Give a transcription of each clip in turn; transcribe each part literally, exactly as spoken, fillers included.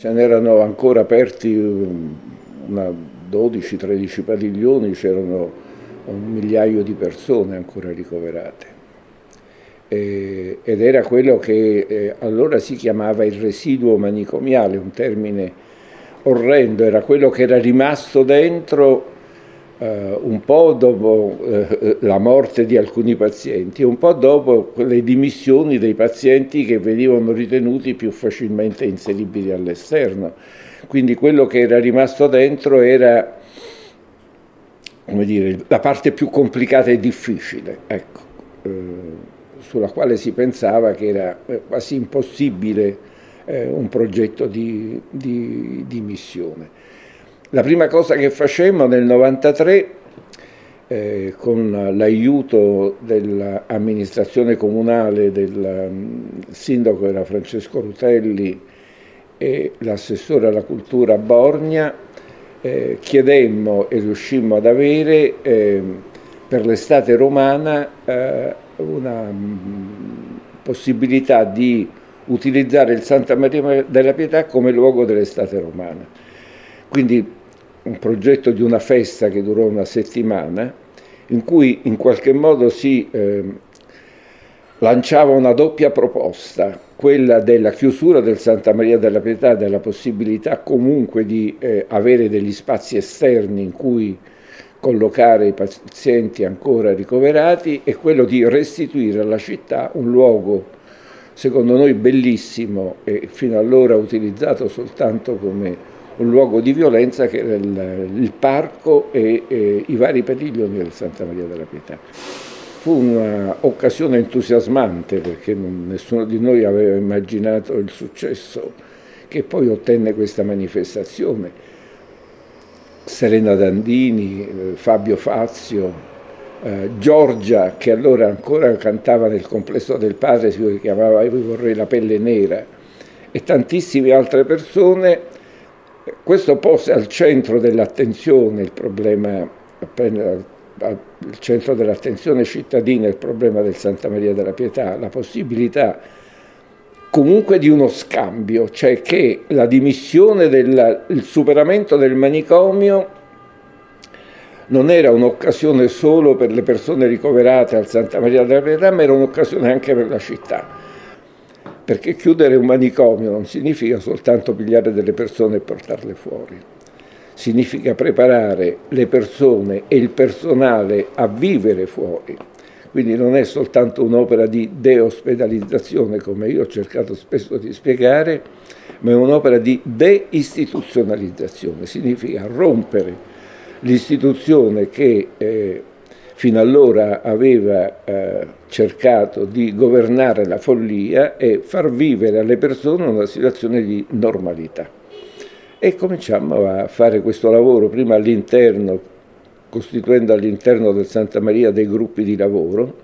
Se ne erano ancora aperti dodici tredici padiglioni, c'erano un migliaio di persone ancora ricoverate. E, ed era quello che eh, allora si chiamava il residuo manicomiale, un termine orrendo, era quello che era rimasto dentro eh, un po' dopo eh, la morte di alcuni pazienti, un po' dopo le dimissioni dei pazienti che venivano ritenuti più facilmente inseribili all'esterno. Quindi quello che era rimasto dentro era, come dire, la parte più complicata e difficile, ecco, eh, sulla quale si pensava che era quasi impossibile eh, un progetto di, di, di missione. La prima cosa che facemmo nel novantatré, eh, con l'aiuto dell'amministrazione comunale, del sindaco era Francesco Rutelli, e l'assessore alla cultura Borgna, eh, chiedemmo e riuscimmo ad avere eh, per l'estate romana eh, una mh, possibilità di utilizzare il Santa Maria della Pietà come luogo dell'estate romana. Quindi un progetto di una festa che durò una settimana, in cui in qualche modo si eh, lanciava una doppia proposta, quella della chiusura del Santa Maria della Pietà, della possibilità comunque di eh, avere degli spazi esterni in cui collocare i pazienti ancora ricoverati, e quello di restituire alla città un luogo secondo noi bellissimo e fino allora utilizzato soltanto come un luogo di violenza, che era il, il parco e, e i vari padiglioni del Santa Maria della Pietà. Fu un'occasione entusiasmante, perché nessuno di noi aveva immaginato il successo che poi ottenne questa manifestazione. Serena Dandini, Fabio Fazio, eh, Giorgia, che allora ancora cantava nel complesso del padre, si chiamava Io vorrei la pelle nera, e tantissime altre persone. Questo pose al centro dell'attenzione il problema appena... al centro dell'attenzione cittadina il problema del Santa Maria della Pietà, la possibilità comunque di uno scambio, cioè che la dimissione, del, il superamento del manicomio non era un'occasione solo per le persone ricoverate al Santa Maria della Pietà, ma era un'occasione anche per la città. Perché chiudere un manicomio non significa soltanto pigliare delle persone e portarle fuori. Significa preparare le persone e il personale a vivere fuori. Quindi non è soltanto un'opera di deospedalizzazione, come io ho cercato spesso di spiegare, ma è un'opera di deistituzionalizzazione. Significa rompere l'istituzione che eh, fino allora aveva eh, cercato di governare la follia e far vivere alle persone una situazione di normalità. E cominciamo a fare questo lavoro, prima all'interno, costituendo all'interno del Santa Maria dei gruppi di lavoro,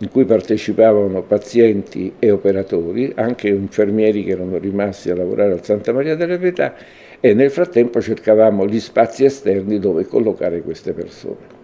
in cui partecipavano pazienti e operatori, anche infermieri che erano rimasti a lavorare al Santa Maria della Pietà, e nel frattempo cercavamo gli spazi esterni dove collocare queste persone.